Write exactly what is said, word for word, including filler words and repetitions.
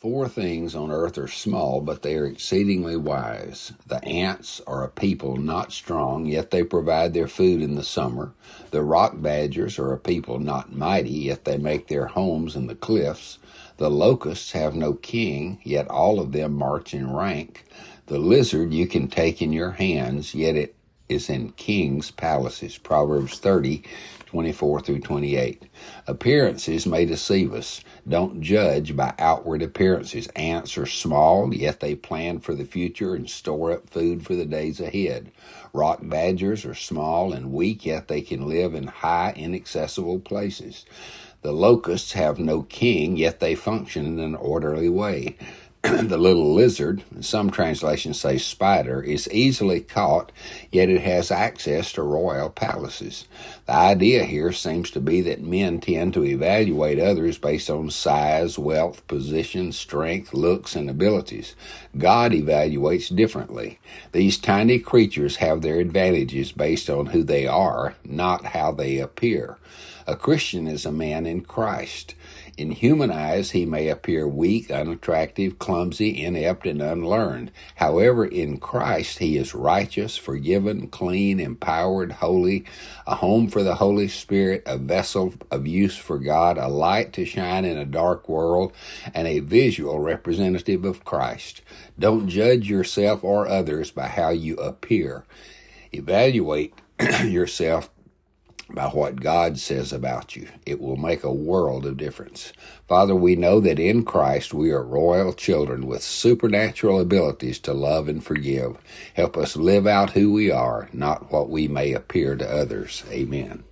Four things on earth are small, but they are exceedingly wise. The ants are a people not strong, yet they provide their food in the summer. The rock badgers are a people not mighty, yet they make their homes in the cliffs. The locusts have no king, yet all of them march in rank. The lizard you can take in your hands, yet it is in kings' palaces. Proverbs thirty. twenty-four through twenty-eight. Appearances may deceive us. Don't judge by outward appearances. Ants are small, yet they plan for the future and store up food for the days ahead. Rock badgers are small and weak, yet they can live in high, inaccessible places. The locusts have no king, yet they function in an orderly way. The little lizard, some translations say spider, is easily caught, yet it has access to royal palaces. The idea here seems to be that men tend to evaluate others based on size, wealth, position, strength, looks, and abilities. God evaluates differently. These tiny creatures have their advantages based on who they are, not how they appear. A Christian is a man in Christ. In human eyes, he may appear weak, unattractive, clumsy, inept, and unlearned. However, in Christ, he is righteous, forgiven, clean, empowered, holy, a home for the Holy Spirit, a vessel of use for God, a light to shine in a dark world, and a visual representative of Christ. Don't judge yourself or others by how you appear. Evaluate yourself by what God says about you. It will make a world of difference. Father, we know that in Christ we are royal children with supernatural abilities to love and forgive. Help us live out who we are, not what we may appear to others. Amen.